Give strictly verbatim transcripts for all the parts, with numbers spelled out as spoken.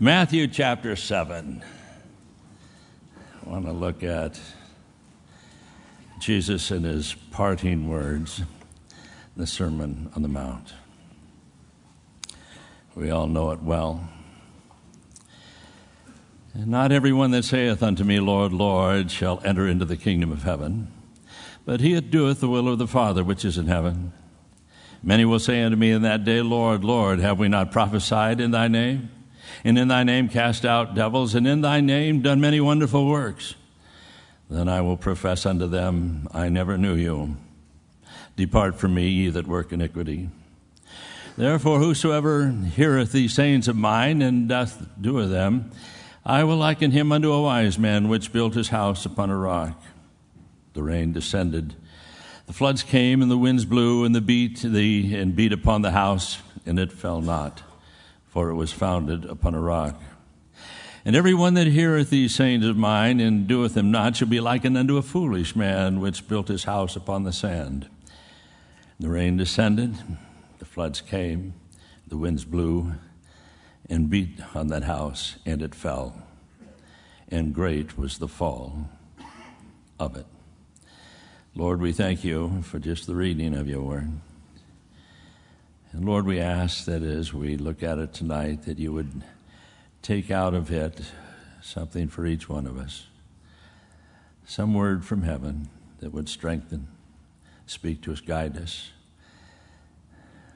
Matthew chapter seven. I want to look at Jesus and his parting words, the Sermon on the Mount. We all know it well. And not everyone that saith unto me, Lord, Lord, shall enter into the kingdom of heaven, but he that doeth the will of the Father which is in heaven. Many will say unto me in that day, Lord, Lord, have we not prophesied in thy name? And in thy name cast out devils, and in thy name done many wonderful works. Then I will profess unto them, I never knew you. Depart from me, ye that work iniquity. Therefore whosoever heareth these sayings of mine, and doth do of them, I will liken him unto a wise man, which built his house upon a rock. The rain descended, the floods came, and the winds blew, and the beat the and beat upon the house, and it fell not. For it was founded upon a rock. And every one that heareth these sayings of mine, and doeth them not, shall be likened unto a foolish man, which built his house upon the sand. The rain descended, the floods came, the winds blew, and beat on that house, and it fell. And great was the fall of it. Lord, we thank you for just the reading of your word. And Lord, we ask that as we look at it tonight, that you would take out of it something for each one of us, some word from heaven that would strengthen, speak to us, guide us,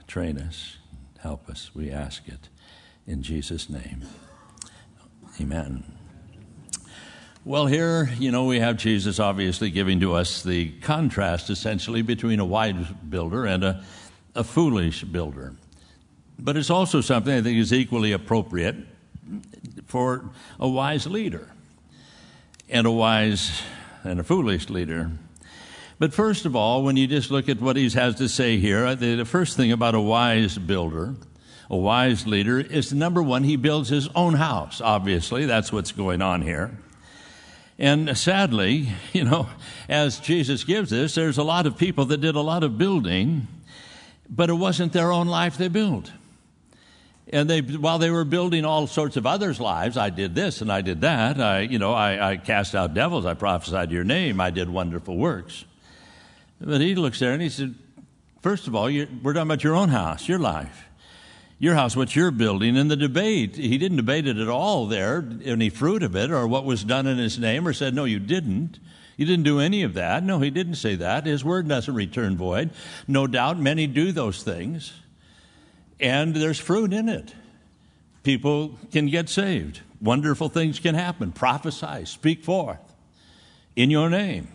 train us, help us. We ask it in Jesus' name. Amen. Well, here, you know, we have Jesus obviously giving to us the contrast essentially between a wise builder and a A foolish builder. But it's also something I think is equally appropriate for a wise leader and a wise and a foolish leader. But first of all, when you just look at what he has to say here, the first thing about a wise builder, a wise leader, is number one, he builds his own house. Obviously, that's what's going on here. And sadly, you know, as Jesus gives this, there's a lot of people that did a lot of building, but it wasn't their own life they built. And they, while they were building all sorts of others' lives, I did this and I did that. I, you know, I, I cast out devils. I prophesied your name. I did wonderful works. But he looks there and he said, first of all, you're, we're talking about your own house, your life, your house, what you're building. And the debate, he didn't debate it at all there, any fruit of it or what was done in his name, or said, no, you didn't. He didn't do any of that. No, he didn't say that. His word doesn't return void. No doubt many do those things, and there's fruit in it. People can get saved. Wonderful things can happen. Prophesy, speak forth in your name.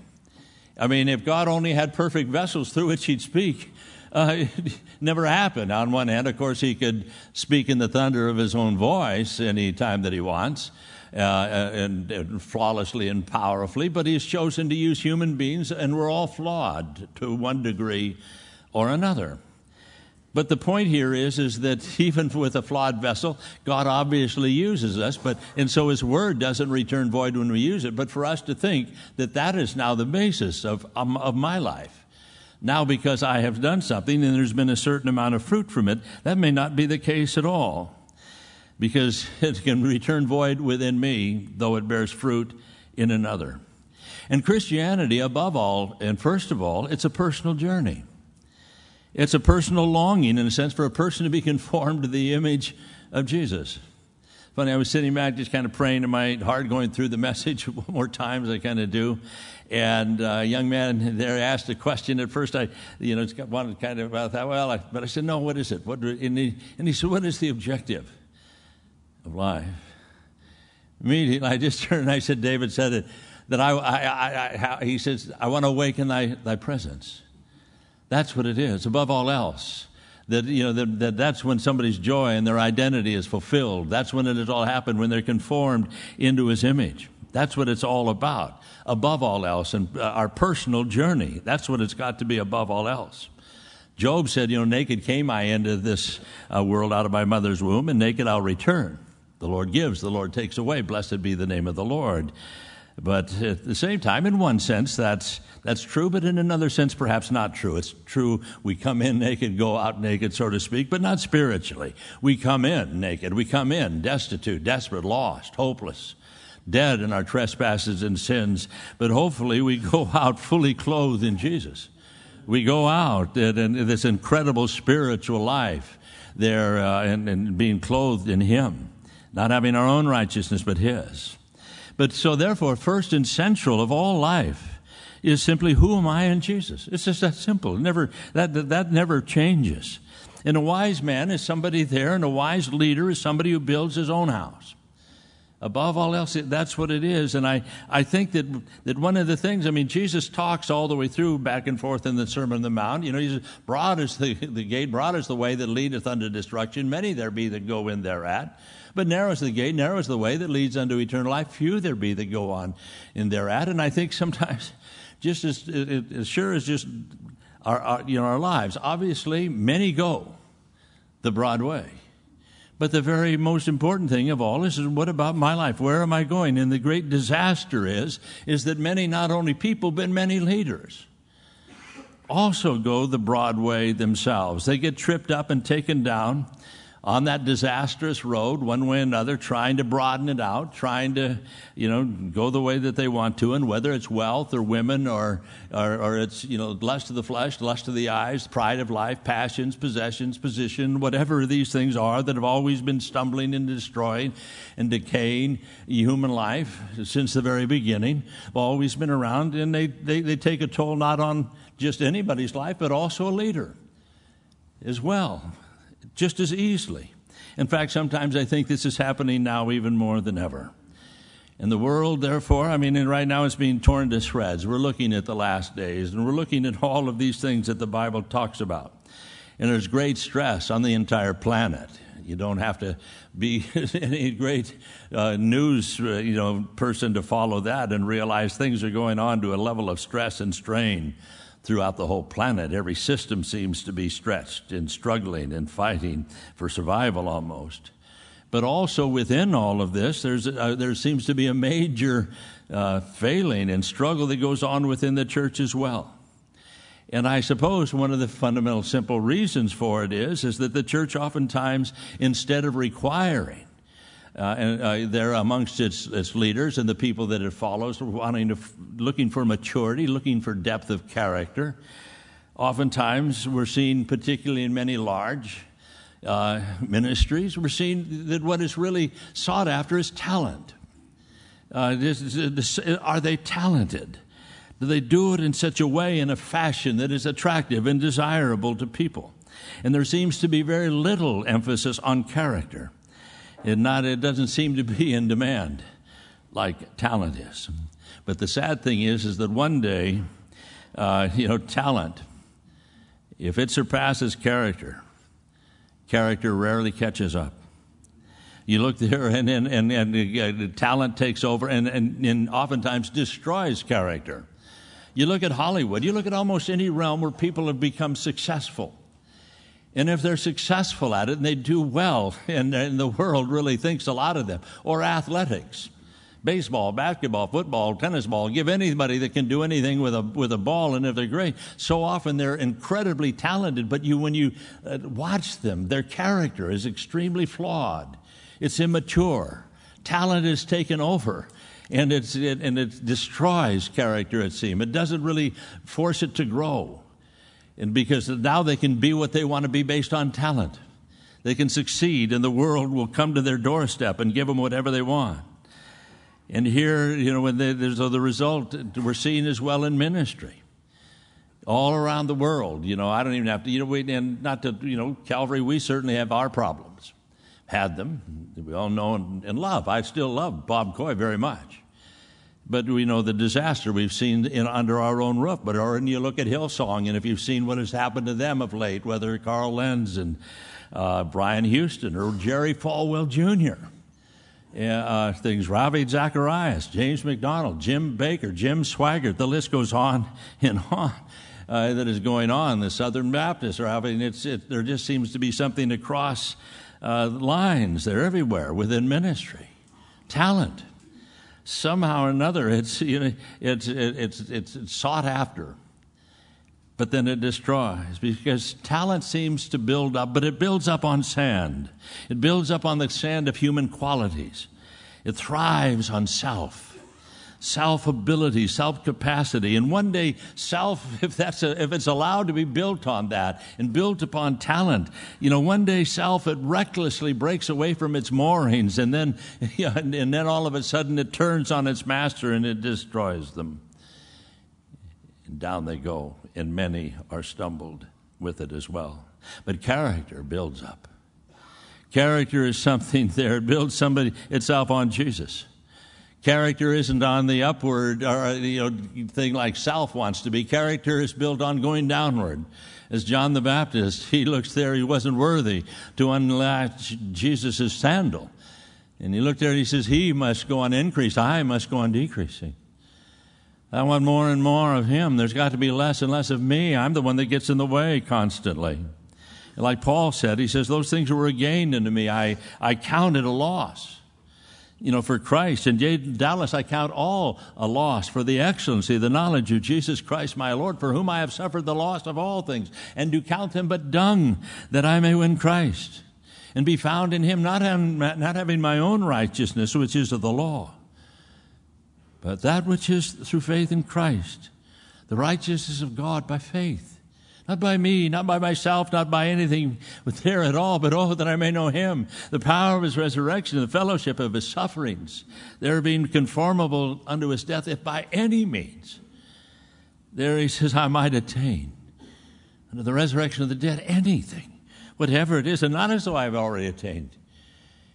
I mean, if God only had perfect vessels through which he'd speak, uh, it never happened. On one hand, of course, he could speak in the thunder of his own voice any time that he wants. Uh, and, and flawlessly and powerfully, but he's chosen to use human beings, and we're all flawed to one degree or another. But the point here is, is that even with a flawed vessel, God obviously uses us, but and so his word doesn't return void when we use it. But for us to think that that is now the basis of, um, of my life, now because I have done something and there's been a certain amount of fruit from it, that may not be the case at all. Because it can return void within me, though it bears fruit in another. And Christianity, above all, and first of all, it's a personal journey. It's a personal longing, in a sense, for a person to be conformed to the image of Jesus. Funny, I was sitting back just kind of praying in my heart, going through the message one more time, as I kind of do. And a young man there asked a question. At first, I, you know, wanted kind of about that. Well, I, but I said, no, what is it? What? Do, and, he, and he said, what is the objective of life? Immediately, I just turned and I said, David said it, that I, I, I, I he says, I want to awaken thy, thy presence. That's what it is, above all else. That, you know, that, that that's when somebody's joy and their identity is fulfilled. That's when it has all happened, when they're conformed into his image. That's what it's all about, above all else, and uh, our personal journey. That's what it's got to be above all else. Job said, you know, naked came I into this uh, world out of my mother's womb, and naked I'll return. The Lord gives, the Lord takes away. Blessed be the name of the Lord. But at the same time, in one sense, that's that's true, but in another sense, perhaps not true. It's true we come in naked, go out naked, so to speak, but not spiritually. We come in naked. We come in destitute, desperate, lost, hopeless, dead in our trespasses and sins, but hopefully we go out fully clothed in Jesus. We go out in this incredible spiritual life there uh, and, and being clothed in Him, not having our own righteousness but His. But so therefore, first and central of all life is simply, who am I in Jesus? It's just that simple. Never that, that that never changes. And a wise man is somebody there, and a wise leader is somebody who builds his own house. Above all else, that's what it is. And I, I think that that one of the things, I mean, Jesus talks all the way through back and forth in the Sermon on the Mount. You know, he says, broad is the, the gate, broad is the way that leadeth unto destruction. Many there be that go in thereat. But narrow is the gate, narrow is the way that leads unto eternal life. Few there be that go on in thereat. And I think sometimes, just as, as sure as just our, our you know our lives, obviously many go the broad way. But the very most important thing of all is, what about my life? Where am I going? And the great disaster is, is that many, not only people, but many leaders also go the broad way themselves. They get tripped up and taken down on that disastrous road, one way or another, trying to broaden it out, trying to, you know, go the way that they want to. And whether it's wealth or women or, or, or it's, you know, lust of the flesh, lust of the eyes, pride of life, passions, possessions, position, whatever these things are that have always been stumbling and destroying and decaying human life since the very beginning, have always been around. And they, they, they take a toll not on just anybody's life, but also a leader as well, just as easily. In fact, sometimes I think this is happening now even more than ever. And the world, therefore, I mean, and right now it's being torn to shreds. We're looking at the last days, and we're looking at all of these things that the Bible talks about. And there's great stress on the entire planet. You don't have to be any great uh, news uh, you know, person to follow that and realize things are going on to a level of stress and strain throughout the whole planet. Every system seems to be stretched and struggling and fighting for survival almost. But also within all of this, there's a, there seems to be a major uh, failing and struggle that goes on within the church as well. And I suppose one of the fundamental simple reasons for it is, is that the church oftentimes, instead of requiring Uh, and uh, there amongst its, its leaders and the people that it follows, wanting to f- looking for maturity, looking for depth of character. Oftentimes, we're seeing, particularly in many large uh, ministries, we're seeing that what is really sought after is talent. Uh, this, this, are they talented? Do they do it in such a way, in a fashion that is attractive and desirable to people? And there seems to be very little emphasis on character. It not it doesn't seem to be in demand like talent is. But the sad thing is, is that one day, uh, you know, talent, if it surpasses character, character rarely catches up. You look there, and and and, and uh, talent takes over, and, and and oftentimes destroys character. You look at Hollywood. You look at almost any realm where people have become successful. And if they're successful at it and they do well, and, and the world really thinks a lot of them, or athletics, baseball, basketball, football, tennis ball, give anybody that can do anything with a with a ball, and if they're great, so often they're incredibly talented, but you when you uh, watch them, their character is extremely flawed. It's immature. Talent is taken over. And, it's, it, and it destroys character, it seems. It doesn't really force it to grow. And because now they can be what they want to be based on talent. They can succeed, and the world will come to their doorstep and give them whatever they want. And here, you know, when they, there's so the result we're seeing as well in ministry. All around the world, you know, I don't even have to, you know, we, and not to, you know, Calvary, we certainly have our problems. Had them. We all know and, and love. I still love Bob Coy very much. But we know the disaster we've seen in, under our own roof. But or and you look at Hillsong, and if you've seen what has happened to them of late, whether Carl Lenz and uh, Brian Houston or Jerry Falwell Junior, uh, things Ravi Zacharias, James McDonald, Jim Baker, Jim Swaggart, the list goes on and on uh, that is going on. The Southern Baptists are having, it's, it, there just seems to be something across uh, lines. They're everywhere within ministry. Talent. somehow or another it's you know it's it's it's, it's sought after. But then it destroys, because talent seems to build up, but it builds up on sand. It builds up on the sand of human qualities. It thrives on self, self-ability, self-capacity. And one day, self, if that's a, if it's allowed to be built on that and built upon talent, you know, one day self, it recklessly breaks away from its moorings, and then, you know, and, and then all of a sudden it turns on its master and it destroys them. And down they go, and many are stumbled with it as well. But character builds up. Character is something there. It builds somebody itself on Jesus. Character isn't on the upward or you know thing like self wants to be. Character is built on going downward. As John the Baptist, he looks there, he wasn't worthy to unlatch Jesus' sandal. And he looked there and he says, he must go on increase, I must go on decreasing. I want more and more of him. There's got to be less and less of me. I'm the one that gets in the way constantly. Like Paul said, he says, those things were gained unto me. I, I counted a loss, you know, for Christ. And doubtless I count all a loss for the excellency, the knowledge of Jesus Christ my Lord, for whom I have suffered the loss of all things, and do count them but dung, that I may win Christ, and be found in him, not having, not having my own righteousness, which is of the law, but that which is through faith in Christ, the righteousness of God by faith, not by me, not by myself, not by anything there at all, but oh, that I may know him, the power of his resurrection, the fellowship of his sufferings, there being conformable unto his death, if by any means, there he says, I might attain unto the resurrection of the dead, anything, whatever it is, and not as though I have already attained.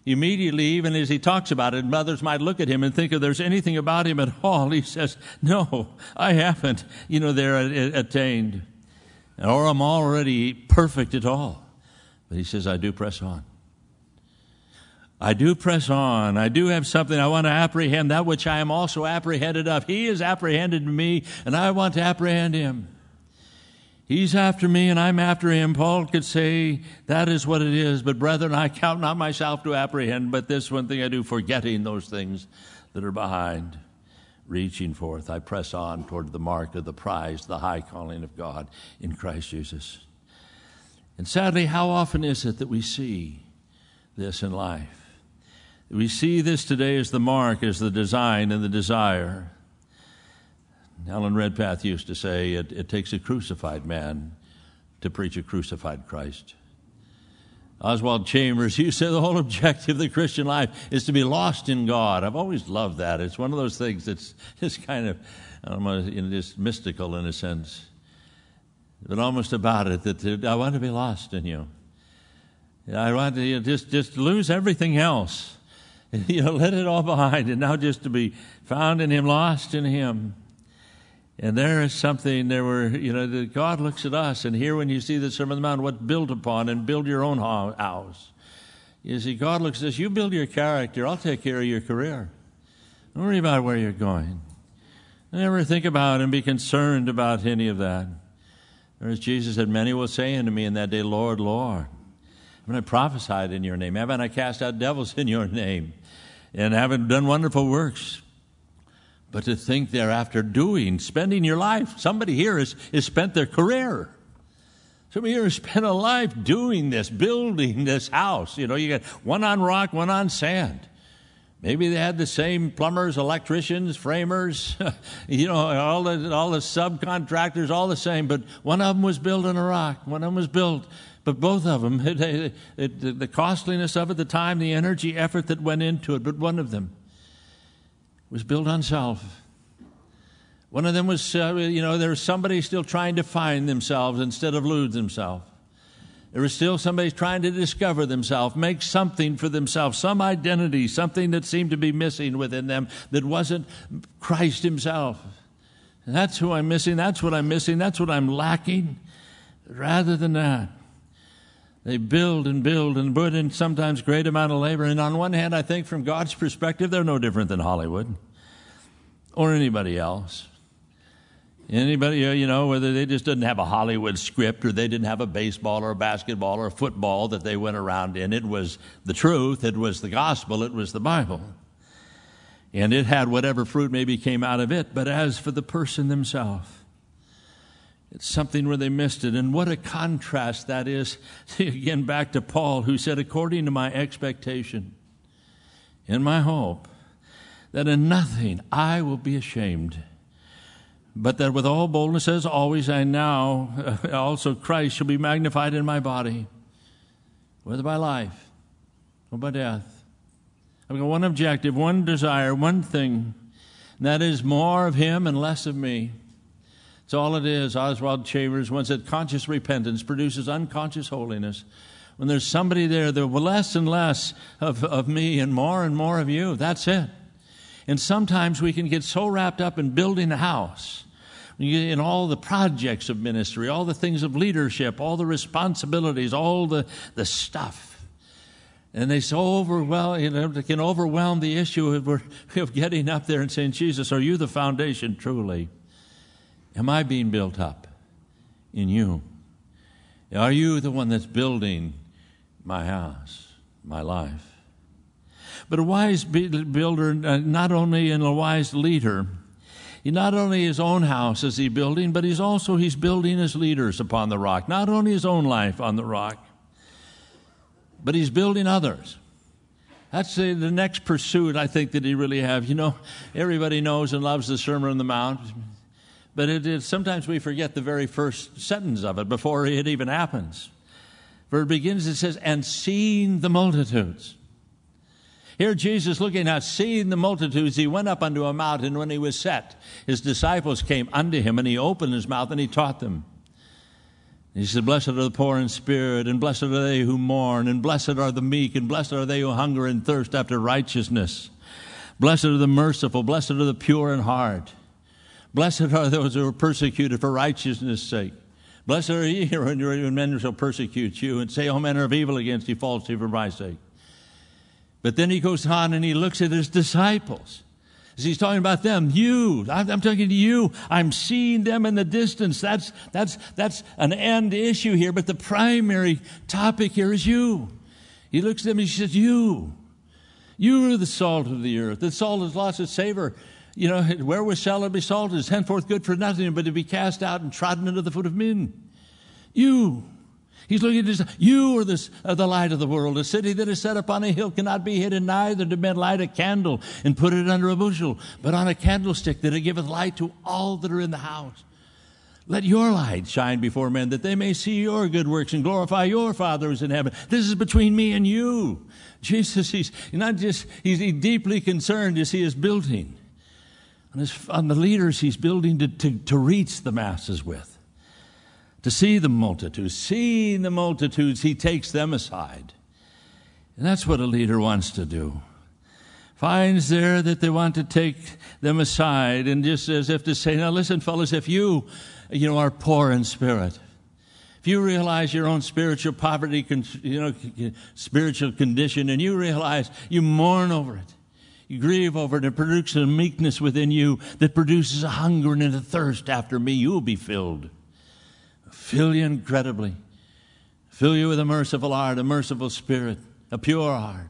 Immediately, even as he talks about it, mothers might look at him and think if there's anything about him at all. He says, no, I haven't, you know, there attained, or I'm already perfect at all. But he says, I do press on. I do press on. I do have something I want to apprehend, that which I am also apprehended of. He is apprehended me, and I want to apprehend him. He's after me, and I'm after him. Paul could say, that is what it is. But, brethren, I count not myself to apprehend, but this one thing I do, forgetting those things that are behind, reaching forth, I press on toward the mark of the prize, the high calling of God in Christ Jesus. And sadly, how often is it that we see this in life? We see this today as the mark, as the design and the desire. Alan Redpath used to say, it, it takes a crucified man to preach a crucified Christ. Oswald Chambers, you said the whole objective of the Christian life is to be lost in God. I've always loved that. It's one of those things that's just kind of, I don't know, just mystical in a sense, but almost about it, that I want to be lost in you. I want to just, just lose everything else. You know, let it all behind, and now just to be found in him, lost in him. And there is something, there were, you know, that God looks at us, and here when you see the Sermon on the Mount, what build upon and build your own house. You see, God looks at us, you build your character, I'll take care of your career. Don't worry about where you're going. Never think about and be concerned about any of that. Or as Jesus said, many will say unto me in that day, Lord, Lord, haven't I prophesied in your name? Haven't I cast out devils in your name? And haven't done wonderful works? But to think thereafter doing, spending your life. Somebody here has, has spent their career. Somebody here has spent a life doing this, building this house. You know, you got one on rock, one on sand. Maybe they had the same plumbers, electricians, framers, you know, all the, all the subcontractors, all the same. But one of them was built on a rock. One of them was built. But both of them, it, it, it, the costliness of it, the time, the energy, effort that went into it, but one of them was built on self. One of them was, uh, you know, there was somebody still trying to find themselves instead of lose themselves. There was still somebody trying to discover themselves, make something for themselves, some identity, something that seemed to be missing within them that wasn't Christ himself. And that's who I'm missing. That's what I'm missing. That's what I'm lacking. Rather than that, they build and build and put in sometimes great amount of labor. And on one hand, I think from God's perspective, they're no different than Hollywood or anybody else. Anybody, you know, whether they just didn't have a Hollywood script or they didn't have a baseball or a basketball or a football that they went around in. It was the truth. It was the gospel. It was the Bible. and it had whatever fruit maybe came out of it. But as for the person themselves, it's something where they missed it. And what a contrast that is, again, back to Paul, who said, according to my expectation and my hope, that in nothing I will be ashamed, but that with all boldness as always I now, also Christ shall be magnified in my body, whether by life or by death. I've got one objective, one desire, one thing, and that is more of him and less of me. It's all it is. Oswald Chambers once said, conscious repentance produces unconscious holiness. When there's somebody there, there will less and less of, of me and more and more of you. That's it. And sometimes we can get so wrapped up in building a house, in all the projects of ministry, all the things of leadership, all the responsibilities, all the, the stuff. And they so overwhelm, you know, they can overwhelm the issue of, of getting up there and saying, Jesus, are you the foundation truly? Am I being built up in you? Are you the one that's building my house, my life? But a wise builder, not only in a wise leader, he not only his own house is he building, but he's also he's building his leaders upon the rock. Not only his own life on the rock, but he's building others. That's the, the next pursuit I think that he really have. You know, everybody knows and loves the Sermon on the Mount. But it is, sometimes we forget the very first sentence of it before it even happens. For it begins, it says, and seeing the multitudes. Here Jesus, looking out, seeing the multitudes, he went up unto a mountain. When he was set, his disciples came unto him, and he opened his mouth, and he taught them. He said, blessed are the poor in spirit, and blessed are they who mourn, and blessed are the meek, and blessed are they who hunger and thirst after righteousness. Blessed are the merciful, blessed are the pure in heart. Blessed are those who are persecuted for righteousness' sake. Blessed are ye when men shall persecute you and say all manner of evil against you falsely for my sake. But then he goes on and he looks at his disciples. As he's talking about them, you, I'm, I'm talking to you. I'm seeing them in the distance. That's, that's, that's an end issue here, but the primary topic here is you. He looks at them and he says, you. You are the salt of the earth. The salt has lost its savor. You know, wherewith shall it be salted? Is henceforth good for nothing but to be cast out and trodden under the foot of men. You. He's looking at this. You are the, are the light of the world. A city that is set upon a hill cannot be hidden, neither do men light a candle and put it under a bushel, but on a candlestick, that it giveth light to all that are in the house. Let your light shine before men, that they may see your good works and glorify your Father who is in heaven. This is between me and you. Jesus, he's not just, he's deeply concerned as he is building. On, his, on the leaders he's building to, to, to reach the masses with, to see the multitudes. Seeing the multitudes, he takes them aside. And that's what a leader wants to do. Finds there that they want to take them aside and just as if to say, now listen, fellas, if you, you know, are poor in spirit, if you realize your own spiritual poverty, you know, spiritual condition, and you realize you mourn over it, you grieve over it, and it produces a meekness within you that produces a hunger and a thirst after me. You will be filled. Fill you incredibly. Fill you with a merciful heart, a merciful spirit, a pure heart,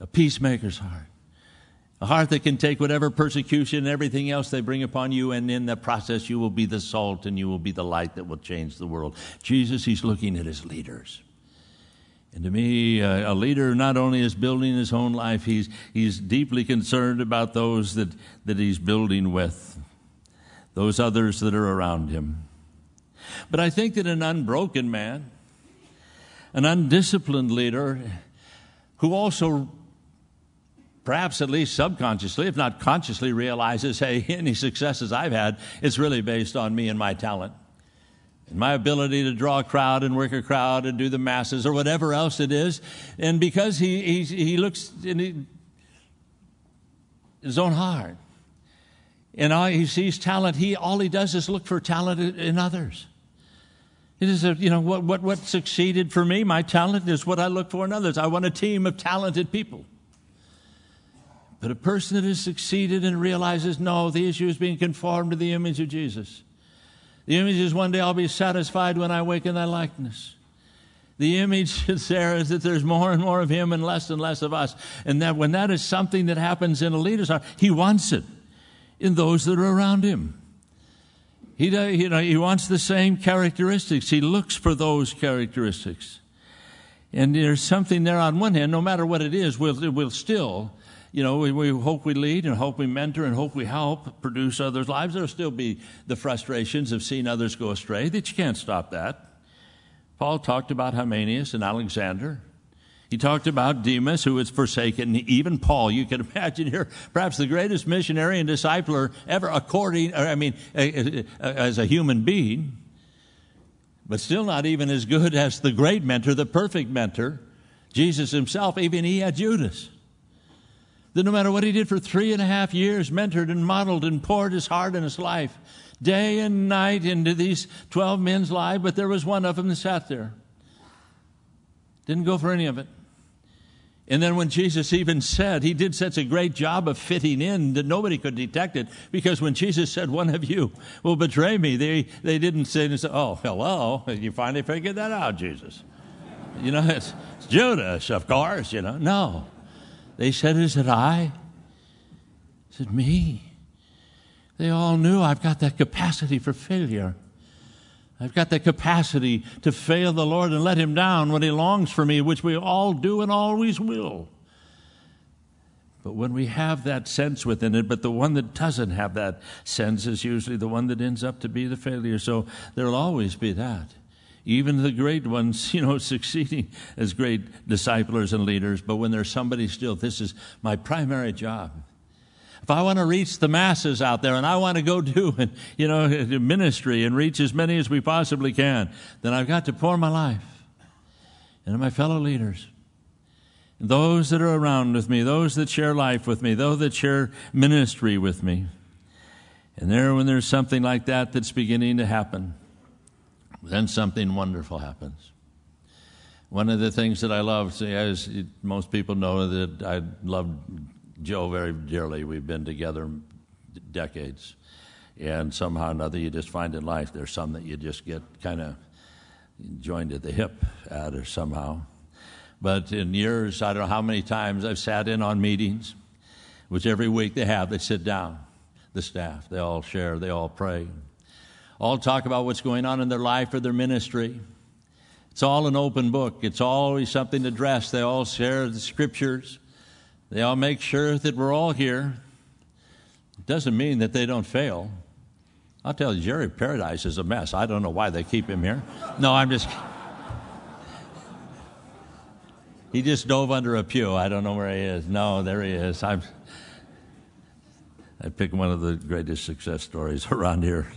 a peacemaker's heart, a heart that can take whatever persecution and everything else they bring upon you, and in the process you will be the salt and you will be the light that will change the world. Jesus, he's looking at his leaders. And to me, a leader not only is building his own life, he's, he's deeply concerned about those that, that he's building with, those others that are around him. But I think that an unbroken man, an undisciplined leader, who also perhaps at least subconsciously, if not consciously, realizes, hey, any successes I've had, it's really based on me and my talent. And my ability to draw a crowd and work a crowd and do the masses or whatever else it is. And because he he, he looks in he, his own heart and all he sees talent, he all he does is look for talent in others. It is, a, you know, what, what, what succeeded for me, my talent is what I look for in others. I want a team of talented people. But a person that has succeeded and realizes, no, the issue is being conformed to the image of Jesus. The image is one day I'll be satisfied when I wake in thy likeness. The image there is that there's more and more of him and less and less of us. And that when that is something that happens in a leader's heart, he wants it in those that are around him. He, you know, he wants the same characteristics. He looks for those characteristics. And there's something there on one hand, no matter what it is, we'll, we'll still, you know, we, we hope we lead and hope we mentor and hope we help produce others' lives. There'll still be the frustrations of seeing others go astray, that you can't stop that. Paul talked about Hymenaeus and Alexander. He talked about Demas, who was forsaken, even Paul. You can imagine here, perhaps the greatest missionary and discipler ever, according, or I mean, as a human being, but still not even as good as the great mentor, the perfect mentor, Jesus himself. Even he had Judas. That no matter what he did for three and a half years, mentored and modeled and poured his heart and his life day and night into these twelve men's lives, but there was one of them that sat there. Didn't go for any of it. And then when Jesus even said, he did such a great job of fitting in that nobody could detect it, because when Jesus said, one of you will betray me, they, they didn't say, oh, hello, you finally figured that out, Jesus. You know, it's, it's Judas, of course, you know. No. They said, is it I? Is it me? They all knew I've got that capacity for failure. I've got the capacity to fail the Lord and let him down when he longs for me, which we all do and always will. But when we have that sense within it, but the one that doesn't have that sense is usually the one that ends up to be the failure. So there'll always be that. Even the great ones, you know, succeeding as great disciplers and leaders. But when there's somebody still, this is my primary job. If I want to reach the masses out there and I want to go do, you know, ministry and reach as many as we possibly can, then I've got to pour my life into my fellow leaders, those that are around with me, those that share life with me, those that share ministry with me. And there, when there's something like that that's beginning to happen, then something wonderful happens. One of the things that I love, as most people know, that I love Joe very dearly. We've been together decades, and somehow or another you just find in life there's some that you just get kind of joined at the hip at or somehow. But in years, I don't know how many times I've sat in on meetings, which every week they have, they sit down, the staff, they all share, they all pray, all talk about what's going on in their life or their ministry. It's all an open book. It's always something to address. They all share the scriptures. They all make sure that we're all here. It doesn't mean that they don't fail. I'll tell you, Jerry Paradise is a mess. I don't know why they keep him here. No, I'm just... He just dove under a pew. I don't know where he is. No, there he is. I'm... I pick one of the greatest success stories around here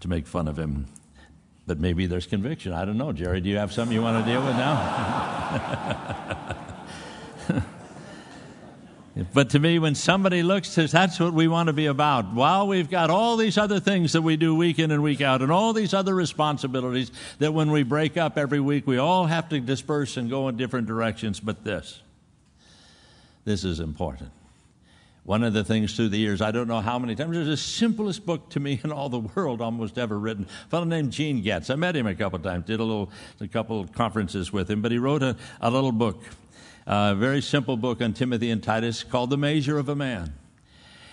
to make fun of him. But maybe there's conviction. I don't know. Jerry, do you have something you want to deal with now? But to me, when somebody looks, that's what we want to be about. While we've got all these other things that we do week in and week out and all these other responsibilities that when we break up every week, we all have to disperse and go in different directions. But this, this is important. One of the things through the years, I don't know how many times, there's the simplest book to me in all the world almost ever written. A fellow named Gene Getz. I met him a couple times, did a little, a couple conferences with him, but he wrote a, a little book. A very simple book on Timothy and Titus called The Measure of a Man.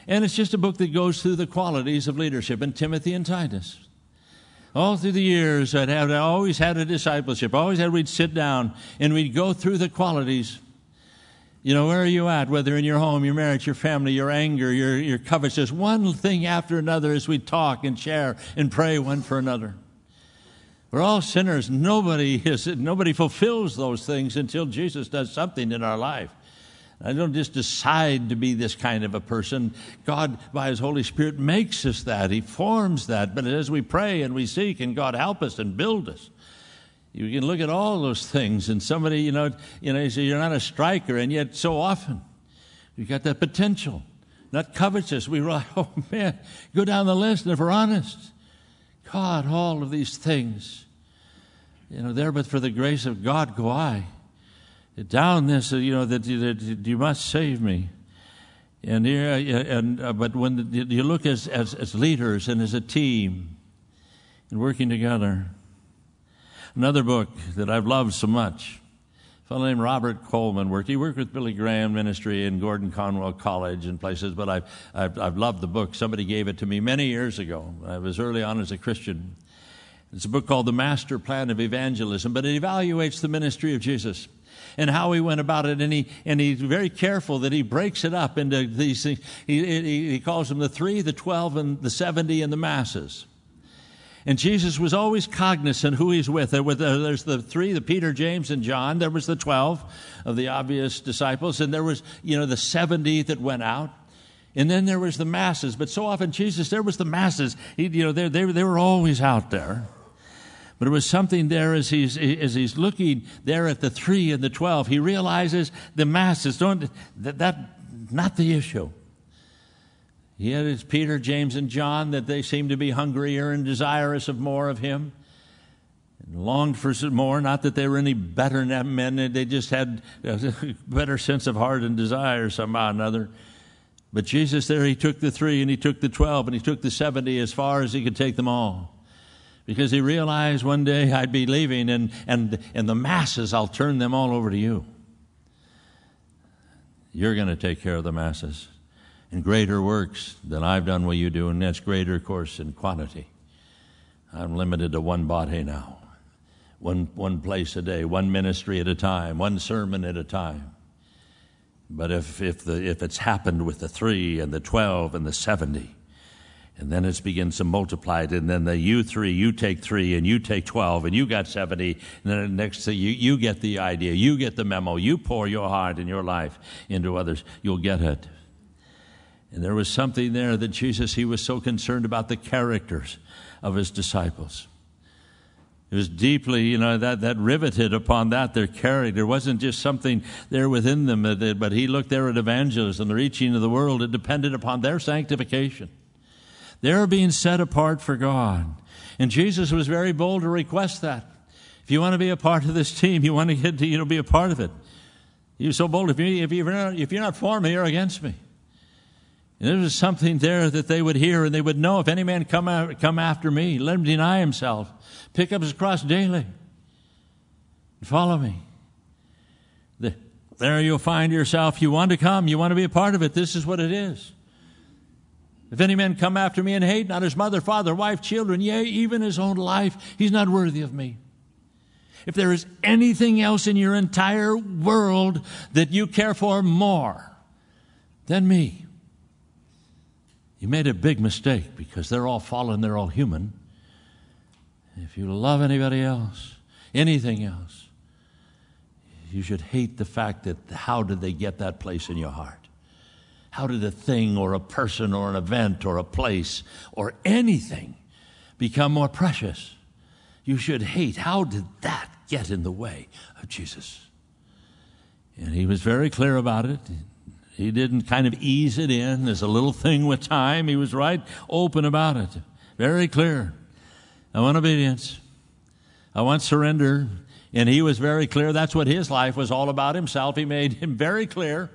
And it's just a book that goes through the qualities of leadership in Timothy and Titus. All through the years, I'd have, I always had a discipleship. Always had, we'd sit down and we'd go through the qualities. You know, where are you at? Whether in your home, your marriage, your family, your anger, your, your covetousness, one thing after another as we talk and share and pray one for another. We're all sinners. Nobody is, nobody fulfills those things until Jesus does something in our life. I don't just decide to be this kind of a person. God, by his Holy Spirit, makes us that. He forms that. But as we pray and we seek, and God help us and build us, you can look at all those things. And somebody, you know, you know, you say, you're not a striker, and yet so often you've got that potential. Not covetous. We were like, oh, man, go down the list, and if we're honest, God, all of these things, you know, there but for the grace of God go I. Down this, you know, that you, that you must save me. And here, and uh, but when the, you look as, as as leaders and as a team and working together, Another book that I've loved so much, a fellow named Robert Coleman worked. He worked with Billy Graham Ministry and Gordon Conwell College and places, but I've, I've, I've loved the book. Somebody gave it to me many years ago. I was early on as a Christian. It's a book called The Master Plan of Evangelism, but it evaluates the ministry of Jesus and how he went about it, and he and he's very careful that he breaks it up into these things. He, he, he calls them the three, the twelve, and the seventy, and the masses. And Jesus was always cognizant who he's with. There was the, there's the three, the Peter, James, and John. There was the twelve of the obvious disciples, and there was, you know, the seventy that went out. And then there was the masses. But so often Jesus, there was the masses. He, you know, they they they were always out there. But it was something there as he's as he's looking there at the three and the twelve. He realizes the masses don't that, that not the issue. Yet it's Peter, James, and John that they seem to be hungrier and desirous of more of him, and longed for some more. Not that they were any better men; they just had a better sense of heart and desire somehow or another. But Jesus, there he took the three, and he took the twelve, and he took the seventy as far as he could take them all. Because he realized one day I'd be leaving, and, and, and the masses, I'll turn them all over to you. You're going to take care of the masses in greater works than I've done what you do, and that's greater, of course, in quantity. I'm limited to one body now, one, one place a day, one ministry at a time, one sermon at a time. But if, if, the, if it's happened with the three and the twelve and the seventy, and then it begins to multiply, and then the you three, you take three, and you take twelve, and you got seventy, and then the next thing, you, you get the idea, you get the memo, you pour your heart and your life into others, you'll get it. And there was something there that Jesus, he was so concerned about the characters of his disciples. It was deeply, you know, that, that riveted upon that, their character. There wasn't just something there within them, but he looked there at evangelism, the reaching of the world. It depended upon their sanctification. They're being set apart for God. And Jesus was very bold to request that. If you want to be a part of this team, you want to get to, you know, be a part of it. He was so bold, if, you, if, you're not, if you're not for me, you're against me. And there was something there that they would hear, and they would know, if any man come, out, come after me, let him deny himself, pick up his cross daily, and follow me. There you'll find yourself. You want to come. You want to be a part of it. This is what it is. If any man come after me and hate not his mother, father, wife, children, yea, even his own life, he's not worthy of me. If there is anything else in your entire world that you care for more than me, you made a big mistake, because they're all fallen, they're all human. If you love anybody else, anything else, you should hate the fact that how did they get that place in your heart? How did a thing or a person or an event or a place or anything become more precious? You should hate. How did that get in the way of Jesus? And he was very clear about it. He didn't kind of ease it in as a little thing with time. He was right open about it, very clear. I want obedience. I want surrender. And he was very clear. That's what his life was all about himself. He made him very clear.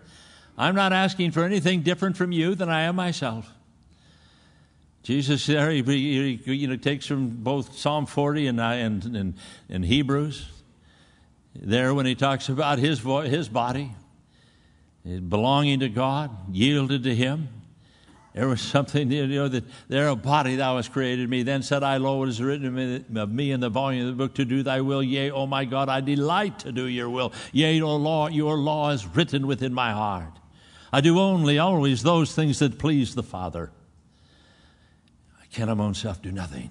I'm not asking for anything different from you than I am myself. Jesus there, he, he you know, takes from both Psalm forty and, and, and, and Hebrews. There when he talks about his, his body, belonging to God, yielded to him. There was something, you know, that there a body thou hast created me. Then said I, lo, it is written of me in the volume of the book to do thy will. Yea, O my God, I delight to do your will. Yea, O law, your law is written within my heart. I do only always those things that please the Father. I can of my own self do nothing.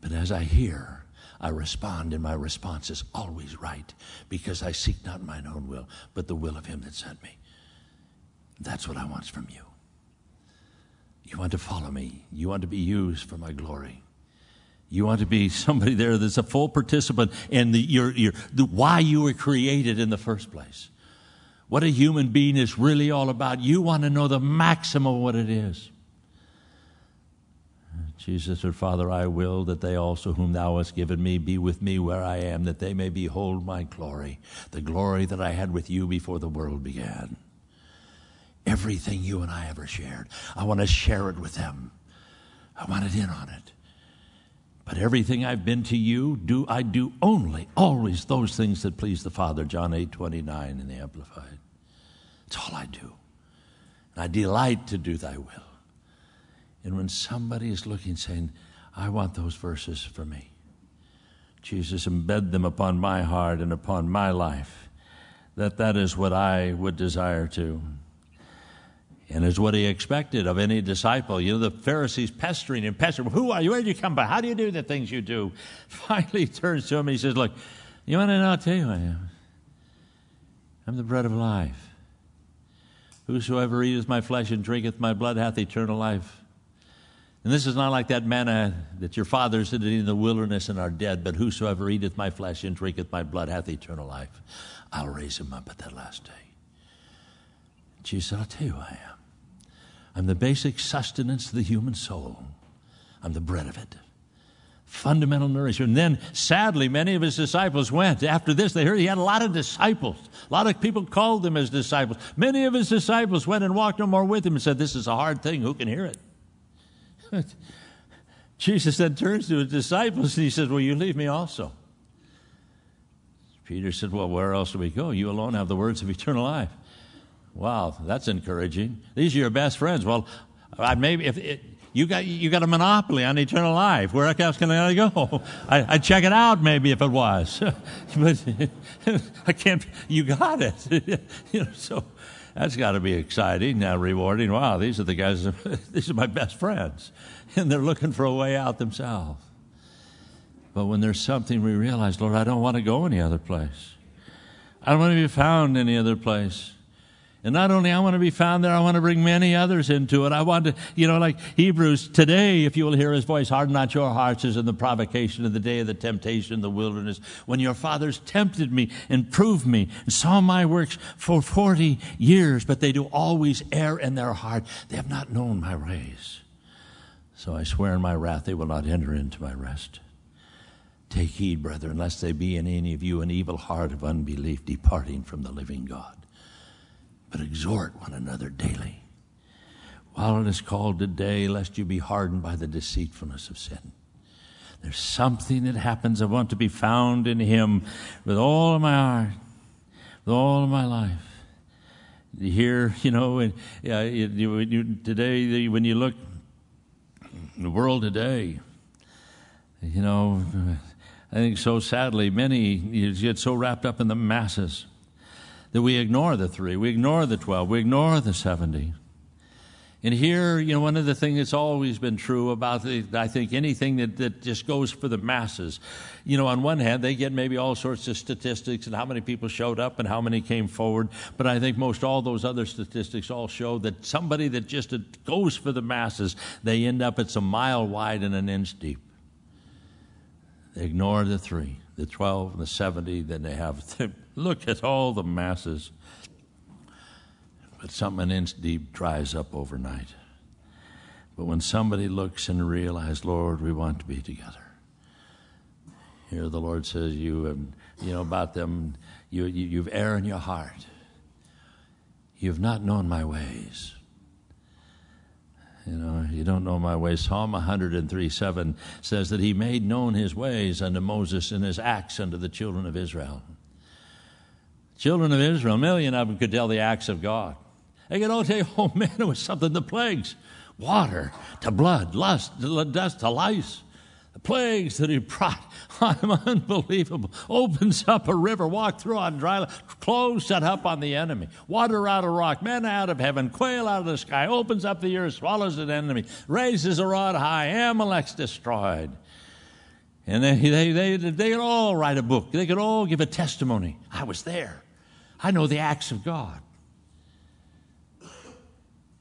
But as I hear, I respond, and my response is always right, because I seek not mine own will, but the will of him that sent me. That's what I want from you. You want to follow me. You want to be used for my glory. You want to be somebody there that's a full participant in the, your, your, the, why you were created in the first place. What a human being is really all about. You want to know the maximum of what it is. Jesus said, Father, I will that they also whom thou hast given me be with me where I am, that they may behold my glory, the glory that I had with you before the world began. Everything you and I ever shared, I want to share it with them. I want it in on it. But everything I've been to you, do I do only, always those things that please the Father, John eight twenty-nine in the Amplified. That's all I do. And I delight to do thy will. And when somebody is looking, saying, I want those verses for me, Jesus, embed them upon my heart and upon my life, that that is what I would desire to. And it's what he expected of any disciple. You know, the Pharisees pestering him, pestering him. Who are you? Where did you come by? How do you do the things you do? Finally, he turns to him and he says, look, you want to know? I'll tell you who I am. I'm the bread of life. Whosoever eateth my flesh and drinketh my blood hath eternal life. And this is not like that manna that your fathers did in the wilderness and are dead, but whosoever eateth my flesh and drinketh my blood hath eternal life. I'll raise him up at that last day. Jesus said, I'll tell you who I am. I'm the basic sustenance of the human soul. I'm the bread of it. Fundamental nourishment. And then, sadly, many of his disciples went. After this, they heard he had a lot of disciples. A lot of people called him his disciples. Many of his disciples went and walked no more with him and said, this is a hard thing. Who can hear it? Jesus then turns to his disciples and he says, will you leave me also? Peter said, well, where else do we go? You alone have the words of eternal life. Wow, that's encouraging. These are your best friends. Well, I maybe if it, you got you got a monopoly on eternal life. Where else can I go? I, I'd check it out maybe if it was, but I can't. You got it. You know, so that's got to be exciting, now rewarding. Wow, these are the guys. These are my best friends, and they're looking for a way out themselves. But when there's something we realize, Lord, I don't want to go any other place. I don't want to be found any other place. And not only I want to be found there, I want to bring many others into it. I want to, you know, like Hebrews, today, if you will hear his voice, harden not your hearts as in the provocation of the day of the temptation in the wilderness, when your fathers tempted me and proved me and saw my works for forty years, but they do always err in their heart. They have not known my ways. So I swear in my wrath they will not enter into my rest. Take heed, brethren, lest there be in any of you an evil heart of unbelief departing from the living God. But exhort one another daily, while it is called today, lest you be hardened by the deceitfulness of sin. There's something that happens. I want to be found in him with all of my heart, with all of my life. Here, you know, and, uh, you, you, today, when you look in the world today, you know, I think so sadly, many get so wrapped up in the masses that we ignore the three, we ignore the twelve, we ignore the seventy. And here, you know, one of the things that's always been true about, the, I think, anything that, that just goes for the masses, you know, on one hand, they get maybe all sorts of statistics and how many people showed up and how many came forward, but I think most all those other statistics all show that somebody that just goes for the masses, they end up, it's a mile wide and an inch deep. They ignore the three, the twelve, the seventy, then they have... They look at all the masses. But something an inch deep dries up overnight. But when somebody looks and realizes, Lord, we want to be together. Here the Lord says, you have, you know about them, you, you, you've erred in your heart. You've not known my ways. You know, you don't know my ways. Psalm one oh three seven says that he made known his ways unto Moses and his acts unto the children of Israel. Children of Israel, a million of them could tell the acts of God. They could all tell you, oh man, it was something, the plagues, water to blood, lust, to dust to lice. The plagues that he brought, I'm unbelievable. Opens up a river, walked through on dry land, clothes set up on the enemy. Water out of rock, manna out of heaven, quail out of the sky, opens up the earth, swallows an enemy, raises a rod high, Amalek's destroyed. And they, they, they, they could all write a book. They could all give a testimony. I was there. I know the acts of God.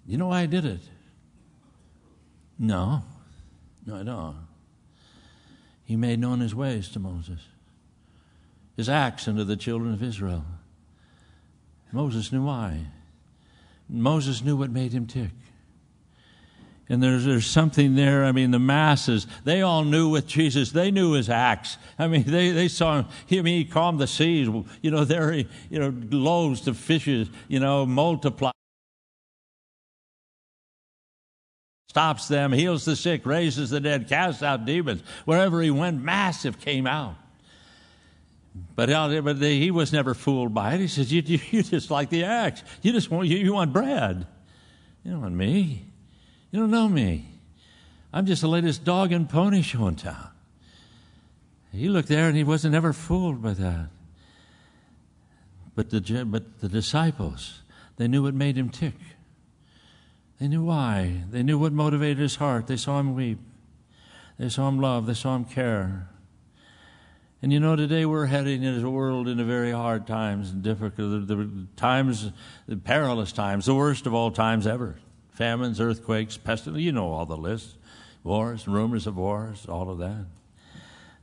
You know why I did it? No. No, I don't. He made known his ways to Moses, his acts unto the children of Israel. Moses knew why. Moses knew what made him tick. And there's, there's something there. I mean, the masses, they all knew with Jesus. They knew his acts. I mean, they, they saw him. He, I mean, he calmed the seas. You know, there he, you know, loaves to fishes, you know, multiply. stops them, heals the sick, raises the dead, casts out demons. Wherever he went, massive came out. But he was never fooled by it. He says, you, you, you just like the axe. You just want, you, you want bread. You don't want me. You don't know me. I'm just the latest dog and pony show in town. He looked there and he wasn't ever fooled by that. But the, but the disciples, they knew what made him tick. They knew why. They knew what motivated his heart. They saw him weep. They saw him love. They saw him care. And you know, today we're heading in a world into very hard times and difficult the, the times, the perilous times, the worst of all times ever. Famines, earthquakes, pestilence, you know all the lists. Wars, rumors of wars, all of that.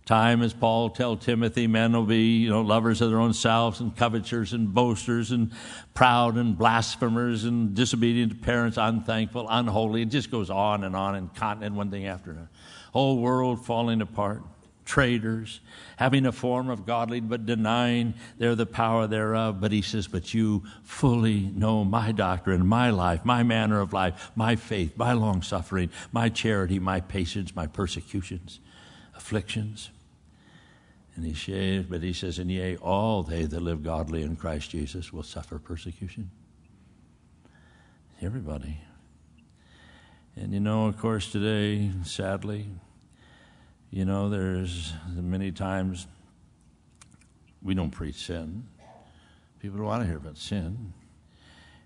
Time, as Paul tells Timothy, men will be, you know, lovers of their own selves and coveters and boasters and proud and blasphemers and disobedient to parents, unthankful, unholy. It just goes on and on, incontinent, one thing after another. Whole world falling apart. Traitors, having a form of godliness but denying they're the power thereof. But he says, but you fully know my doctrine, my life, my manner of life, my faith, my long-suffering, my charity, my patience, my persecutions, afflictions. And he says, but he says, and yea, all they that live godly in Christ Jesus will suffer persecution. Everybody. And you know, of course, today, sadly, you know, there's many times we don't preach sin. People don't want to hear about sin.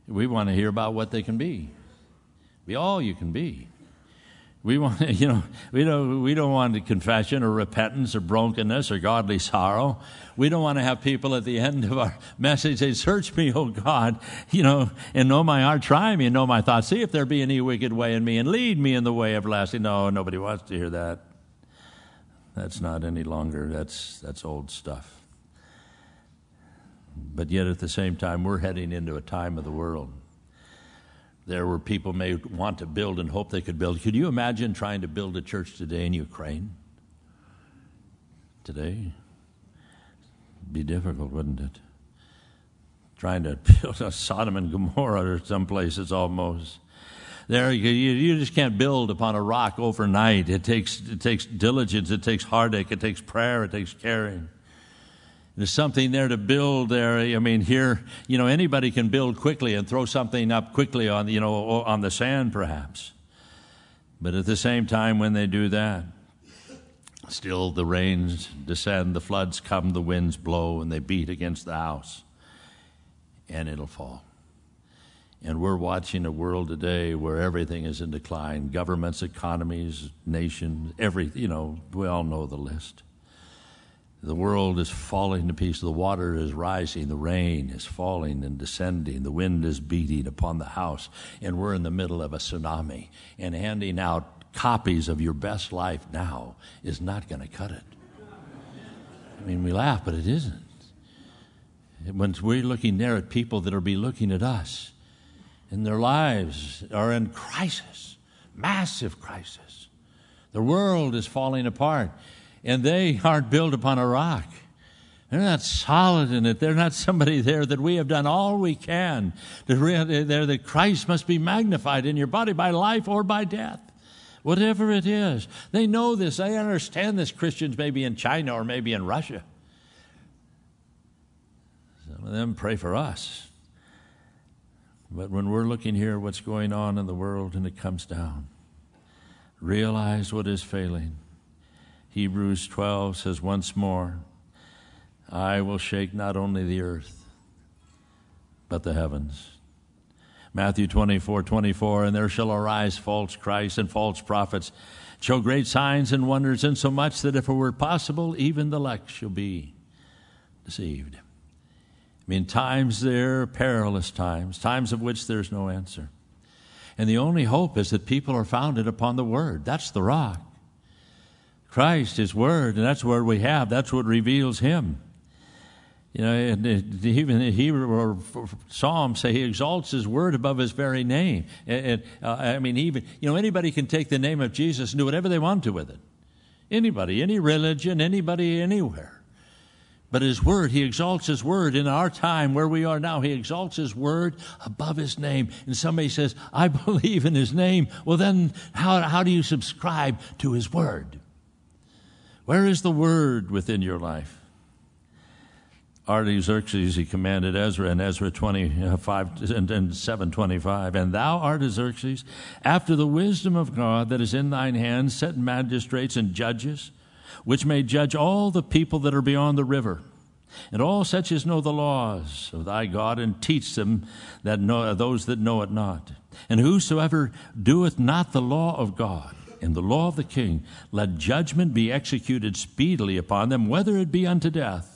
We want to hear about what they can be. Be all you can be. We want, to, you know, we don't we don't want confession or repentance or brokenness or godly sorrow. We don't want to have people at the end of our message say, "Search me, O God, you know, and know my heart, try me, and know my thoughts. See if there be any wicked way in me, and lead me in the way everlasting." No, nobody wants to hear that. That's not any longer, that's that's old stuff. But yet at the same time, we're heading into a time of the world. There where people may want to build and hope they could build. Could you imagine trying to build a church today in Ukraine? Today? It'd be difficult, wouldn't it? Trying to build a Sodom and Gomorrah or some places almost. There, you, you just can't build upon a rock overnight. It takes it takes diligence, it takes heartache, it takes prayer, it takes caring. There's something there to build there. I mean, here, you know, anybody can build quickly and throw something up quickly on, you know, on the sand perhaps. But at the same time, when they do that, still the rains descend, the floods come, the winds blow, and they beat against the house, and it'll fall. And we're watching a world today where everything is in decline. Governments, economies, nations, every, you know, we all know the list. The world is falling to pieces. The water is rising. The rain is falling and descending. The wind is beating upon the house. And we're in the middle of a tsunami. And handing out copies of your best life now is not going to cut it. I mean, we laugh, but it isn't. When we're looking there at people that will be looking at us, and their lives are in crisis, massive crisis. The world is falling apart, and they aren't built upon a rock. They're not solid in it. They're not somebody there that we have done all we can. They're that Christ must be magnified in your body by life or by death, whatever it is. They know this. They understand this. Christians maybe in China or maybe in Russia. Some of them pray for us. But when we're looking here what's going on in the world and it comes down, realize what is failing. Hebrews twelve says once more, I will shake not only the earth, but the heavens. Matthew twenty-four twenty-four, and there shall arise false Christs and false prophets, show great signs and wonders, insomuch that if it were possible, even the elect shall be deceived. I mean, times there, perilous times, times of which there's no answer. And the only hope is that people are founded upon the Word. That's the rock. Christ is Word, and that's where we have. That's what reveals Him. You know, and even the Hebrew or Psalms say He exalts His Word above His very name. And, uh, I mean, even, you know, anybody can take the name of Jesus and do whatever they want to with it. Anybody, any religion, anybody, anywhere. But his word, he exalts his word. In our time where we are now, he exalts his word above his name. And somebody says, I believe in his name. Well, then how, how do you subscribe to his word? Where is the word within your life? Artaxerxes, he commanded Ezra in Ezra twenty-five and seven twenty-five, and thou, Artaxerxes, after the wisdom of God that is in thine hand, set magistrates and judges, which may judge all the people that are beyond the river, and all such as know the laws of thy God, and teach them that know, those that know it not. And whosoever doeth not the law of God, in the law of the king, let judgment be executed speedily upon them, whether it be unto death,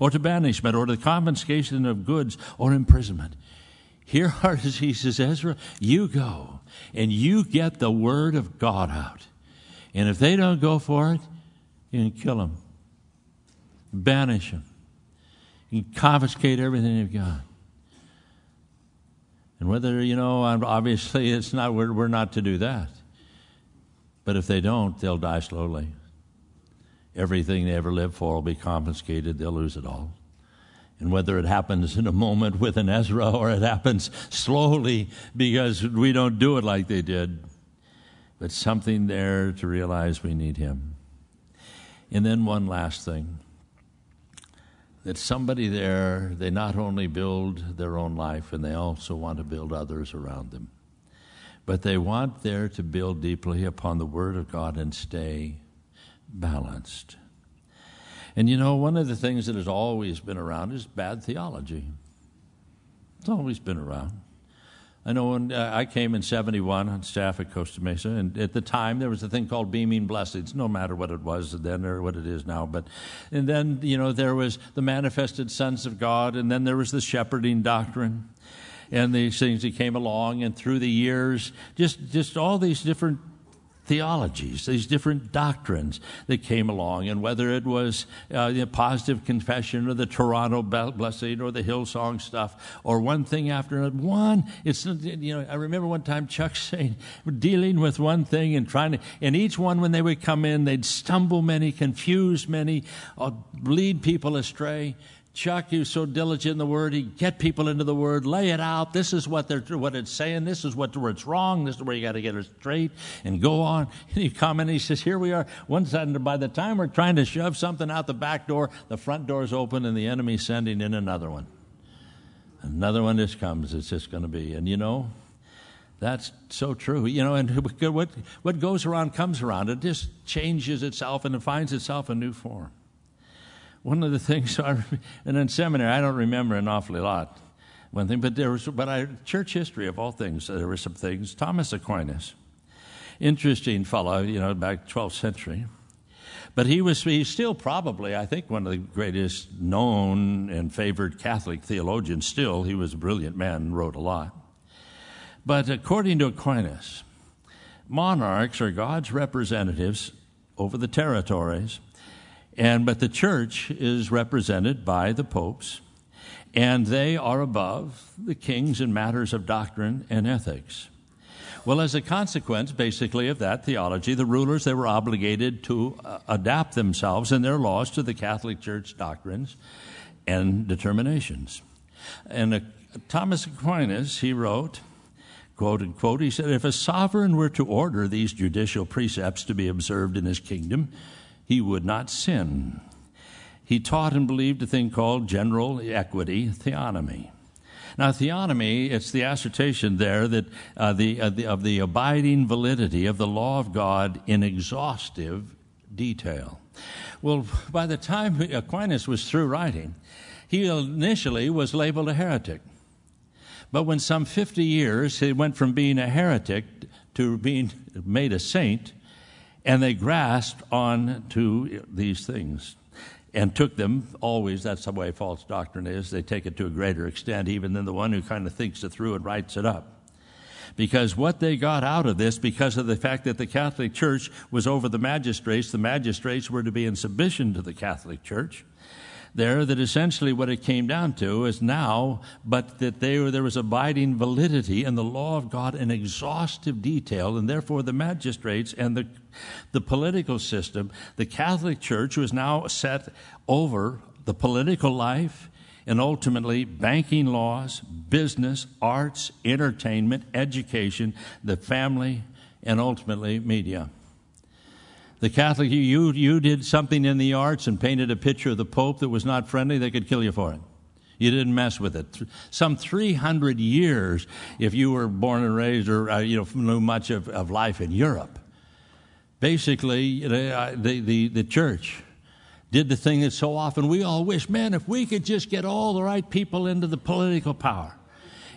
or to banishment, or to the confiscation of goods, or imprisonment. Here Artaxerxes says, Ezra, you go, and you get the word of God out. And if they don't go for it, you can kill them, banish them, you can confiscate everything you've got. And whether, you know, obviously it's not, we're, we're not to do that. But if they don't, they'll die slowly. Everything they ever lived for will be confiscated. They'll lose it all. And whether it happens in a moment with an Ezra or it happens slowly because we don't do it like they did, but something there to realize we need him. And then one last thing, that somebody there, they not only build their own life and they also want to build others around them, but they want there to build deeply upon the Word of God and stay balanced. And you know, one of the things that has always been around is bad theology. It's always been around. I know when I came in seventy-one on staff at Costa Mesa, and at the time there was a thing called beaming blessings, no matter what it was then or what it is now. But and then, you know, there was the manifested sons of God, and then there was the shepherding doctrine, and these things that came along, and through the years, just just all these different theologies, these different doctrines that came along, and whether it was uh, the positive confession or the Toronto blessing or the Hillsong stuff or one thing after another. One, it's, you know, I remember one time Chuck saying, we're dealing with one thing and trying to, and each one when they would come in, they'd stumble many, confuse many, or lead people astray. Chuck, he was so diligent in the Word, he'd get people into the Word, lay it out. This is what they're, what it's saying. This is what, where it's wrong. This is where you got to get it straight and go on. And he commented, he says, here we are. One side, by the time we're trying to shove something out the back door, the front door's open and the enemy's sending in another one. Another one just comes. It's just going to be. And you know, that's so true. You know, and what, what goes around comes around. It just changes itself and it finds itself a new form. One of the things, I, and in seminary, I don't remember an awfully lot. One thing, but there was, but I, church history of all things, there were some things. Thomas Aquinas, interesting fellow, you know, back twelfth century. But he was, he's still probably, I think, one of the greatest known and favored Catholic theologians still. He was a brilliant man and wrote a lot. But according to Aquinas, monarchs are God's representatives over the territories. And but the church is represented by the popes, and they are above the kings in matters of doctrine and ethics. Well, as a consequence, basically, of that theology, the rulers, they were obligated to uh, adapt themselves and their laws to the Catholic Church doctrines and determinations. And uh, Thomas Aquinas, he wrote, quote, unquote, he said, if a sovereign were to order these judicial precepts to be observed in his kingdom, he would not sin. He taught and believed a thing called general equity, theonomy. Now, theonomy, it's the assertion there that uh, the, uh, the of the abiding validity of the law of God in exhaustive detail. Well, by the time Aquinas was through writing, he initially was labeled a heretic. But when some fifty years, he went from being a heretic to being made a saint, and they grasped on to these things and took them always. That's the way false doctrine is. They take it to a greater extent even than the one who kind of thinks it through and writes it up. Because what they got out of this, because of the fact that the Catholic Church was over the magistrates, the magistrates were to be in submission to the Catholic Church. There, that essentially what it came down to is now, but that they were, there was abiding validity in the law of God in exhaustive detail, and therefore the magistrates and the the political system, the Catholic Church was now set over the political life, and ultimately banking laws, business, arts, entertainment, education, the family, and ultimately media. The Catholic, you, you did something in the arts and painted a picture of the Pope that was not friendly, they could kill you for it. You didn't mess with it. Some three hundred years, if you were born and raised or uh, you know, knew much of, of life in Europe. Basically, you know, the, the, the church did the thing that so often we all wish, man, if we could just get all the right people into the political power.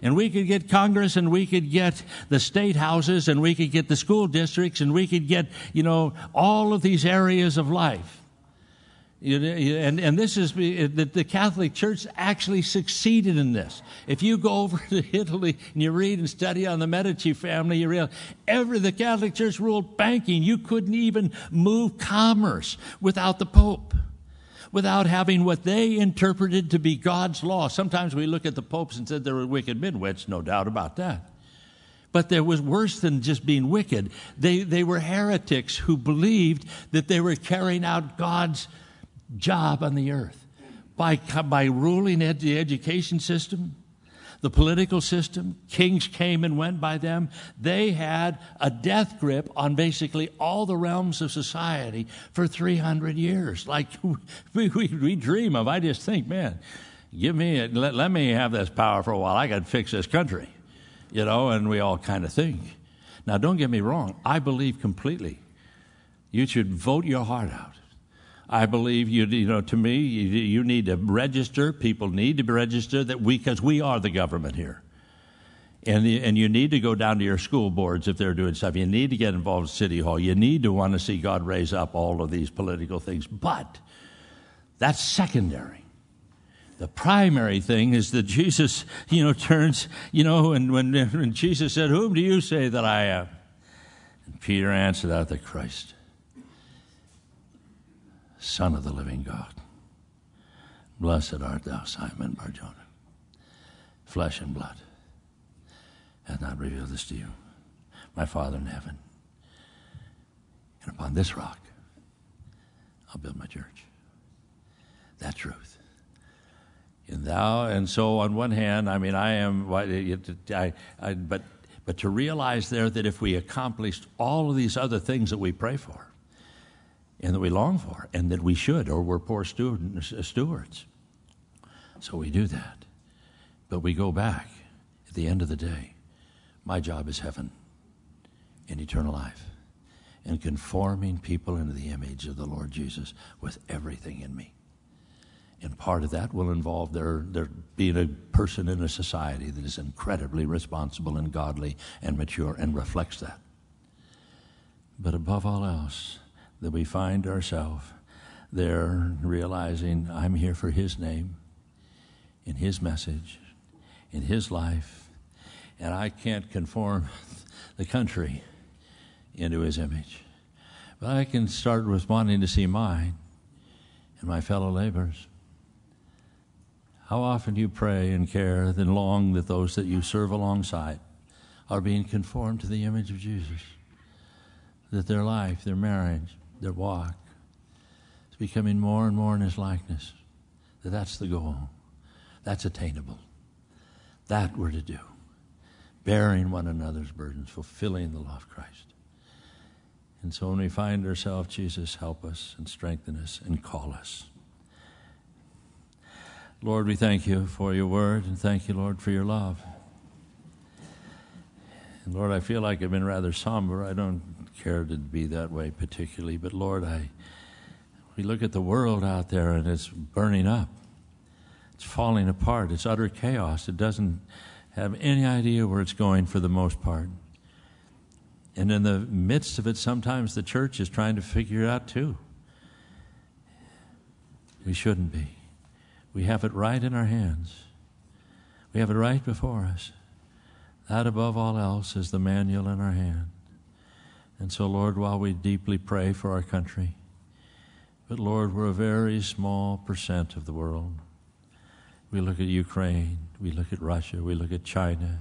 And we could get Congress, and we could get the state houses, and we could get the school districts, and we could get, you know, all of these areas of life. And, and this is, the Catholic Church actually succeeded in this. If you go over to Italy and you read and study on the Medici family, you realize every, the Catholic Church ruled banking. You couldn't even move commerce without the Pope, without having what they interpreted to be God's law. Sometimes we look at the popes and said they were wicked midwits, no doubt about that. But there was worse than just being wicked. They, they were heretics who believed that they were carrying out God's job on the earth by, by ruling ed, the education system, the political system. Kings came and went by them. They had a death grip on basically all the realms of society for three hundred years. Like we, we, we dream of. I just think, man, give me, a, let, let me have this power for a while. I could fix this country, you know, and we all kind of think. Now, don't get me wrong. I believe completely you should vote your heart out. I believe, you you know, to me, you, you need to register. People need to register that we, because we are the government here. And, the, and you need to go down to your school boards if they're doing stuff. You need to get involved in City Hall. You need to want to see God raise up all of these political things. But that's secondary. The primary thing is that Jesus, you know, turns, you know, and when, when Jesus said, "Whom do you say that I am?" And Peter answered out, "The Christ, Son of the living God. Blessed art thou, Simon Bar-Jonah. Flesh and blood hath not revealed this to you. My Father in heaven. And upon this rock I'll build my church." That truth. And thou, and so on one hand, I mean, I am, I, I, but, but to realize there that if we accomplished all of these other things that we pray for, and that we long for, and that we should, or we're poor stewards. So we do that. But we go back at the end of the day. My job is heaven and eternal life, and conforming people into the image of the Lord Jesus with everything in me. And part of that will involve their, their being a person in a society that is incredibly responsible and godly and mature and reflects that. But above all else, that we find ourselves there realizing I'm here for His name, in His message, in His life, and I can't conform the country into His image. But I can start with wanting to see mine and my fellow laborers. How often do you pray and care and long that those that you serve alongside are being conformed to the image of Jesus, that their life, their marriage, their walk is becoming more and more in His likeness, that that's the goal, that's attainable, that we're to do, bearing one another's burdens, fulfilling the law of Christ. And so when we find ourselves, Jesus, help us and strengthen us and call us. Lord, we thank you for your word, and thank you, Lord, for your love. And Lord, I feel like I've been rather somber. I don't care to be that way particularly, but Lord, I we look at the world out there and it's burning up. It's falling apart. It's utter chaos. It doesn't have any idea where it's going for the most part. And in the midst of it, sometimes the church is trying to figure it out too. We shouldn't be. We have it right in our hands. We have it right before us. That above all else is the manual in our hand. And so, Lord, while we deeply pray for our country, but, Lord, we're a very small percent of the world. We look at Ukraine, we look at Russia, we look at China,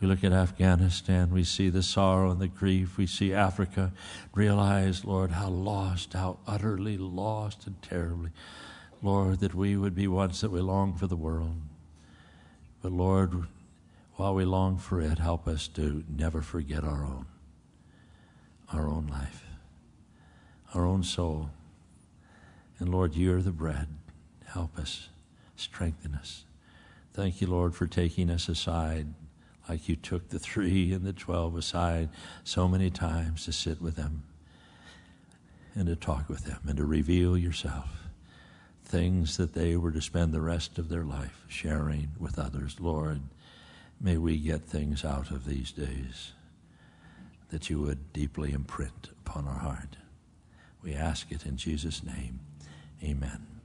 we look at Afghanistan, we see the sorrow and the grief, we see Africa, realize, Lord, how lost, how utterly lost and terribly, Lord, that we would be ones that we long for the world. But Lord, while we long for it, help us to never forget our own, our own life, our own soul. And Lord, you're the bread. Help us, strengthen us. Thank you, Lord, for taking us aside like you took the three and the twelve aside so many times to sit with them and to talk with them and to reveal yourself. Things that they were to spend the rest of their life sharing with others. Lord, may we get things out of these days that you would deeply imprint upon our heart. We ask it in Jesus' name. Amen.